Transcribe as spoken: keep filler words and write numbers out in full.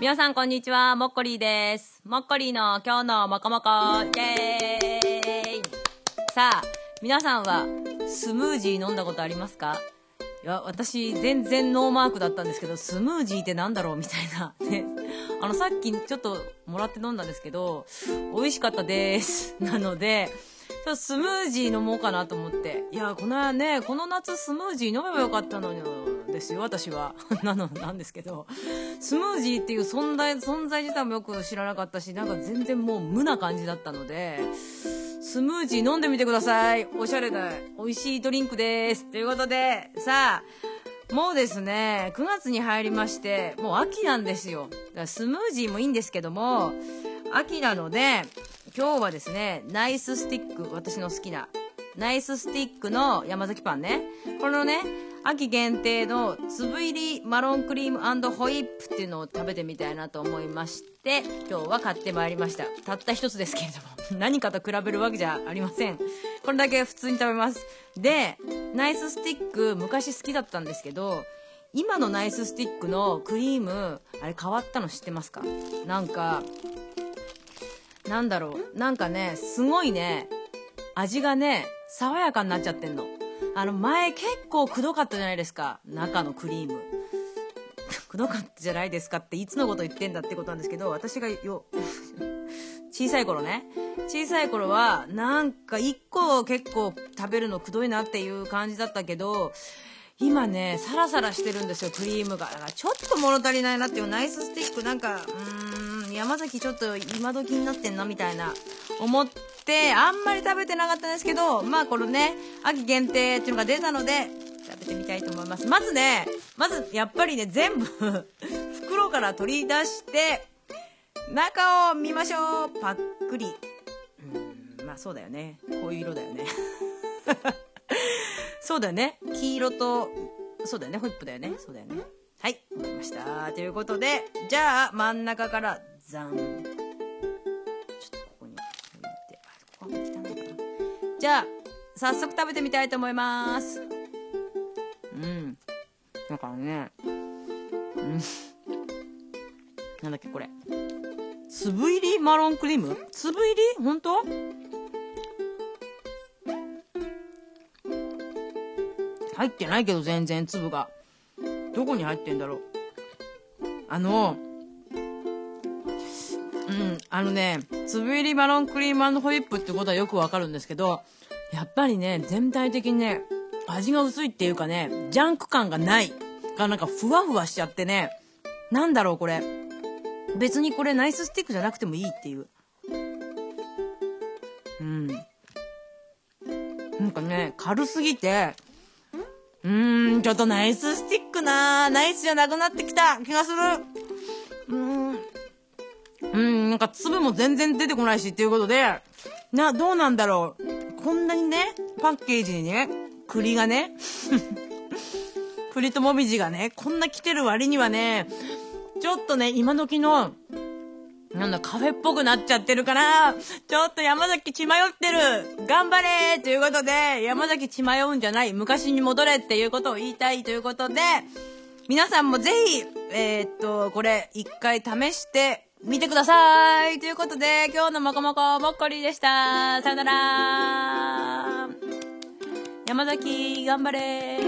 皆さんこんにちは、もっこりーです。もっこりーの今日のもこもこ、イエーイ。さあ、皆さんはスムージー飲んだことありますか？いや、私全然ノーマークだったんですけど、スムージーってなんだろうみたいなね。あのさっきちょっともらって飲んだんですけど、美味しかったです。なのでちょっとスムージー飲もうかなと思って、いや、このね、この夏スムージー飲めばよかったのにですよ、私は。なのなんですけど、スムージーっていう存在存在自体もよく知らなかったし、なんか全然もう無な感じだったので、スムージー飲んでみてください。おしゃれな美味しいドリンクです。ということで、さあ、もうですね、くがつに入りまして、もう秋なんですよ。だからスムージーもいいんですけども、秋なので今日はですね、ナイススティック、私の好きなナイススティックの山崎パンね、このね、秋限定の粒入りマロンクリーム&ホイップっていうのを食べてみたいなと思いまして、今日は買ってまいりました。たった一つですけれども、何かと比べるわけじゃありません。これだけ普通に食べます。で、ナイススティック昔好きだったんですけど、今のナイススティックのクリーム、あれ変わったの知ってますか？なんか、なんだろう、なんかね、すごいね、味がね、爽やかになっちゃってんの。あの前結構くどかったじゃないですか、中のクリーム。くどかったじゃないですかっていつのこと言ってんだってことなんですけど、私がよ小さい頃ね、小さい頃はなんかいっこ結構食べるのくどいなっていう感じだったけど、今ね、サラサラしてるんですよ、クリームが。だからちょっと物足りないなっていうナイススティック、なんかうーん、山崎ちょっと今時になってんなみたいな思ってで、あんまり食べてなかったんですけど、まあこのね、秋限定っていうのが出たので食べてみたいと思います。まずね、まずやっぱりね、全部袋から取り出して中を見ましょう。パックリ、うん、まあそうだよね、こういう色だよね。そうだよね、黄色と、そうだよね、ホイップだよね、そうだよね。はい、わかりました。ということで、じゃあ真ん中からザン。じゃあ早速食べてみたいと思います。うん、だからね、うん、なんだっけこれ、粒入りマロンクリーム、粒入り、ほんと？入ってないけど、全然粒がどこに入ってんだろう。あのうん、あのね、粒入りマロンクリーム&ホイップってことはよくわかるんですけど、やっぱりね、全体的にね、味が薄いっていうかね、ジャンク感がないが、なんかふわふわしちゃってね、なんだろうこれ、別にこれナイススティックじゃなくてもいいっていう、うん、なんかね、軽すぎて、うーん、ちょっとナイススティックな、ナイスじゃなくなってきた気がする。うーんうん、なんか粒も全然出てこないしっていうことで、な、どうなんだろう。こんなにね、パッケージにね、栗がね、栗ともみじがね、こんな来てる割にはね、ちょっとね、今時のなんだ、カフェっぽくなっちゃってるから、ちょっと山崎血迷ってる、頑張れということで、山崎血迷うんじゃない、昔に戻れっていうことを言いたいということで、皆さんもぜひえー、っとこれ一回試して見てください。ということで、今日のもこもこ、もっこりでした。さよなら。山崎、頑張れ。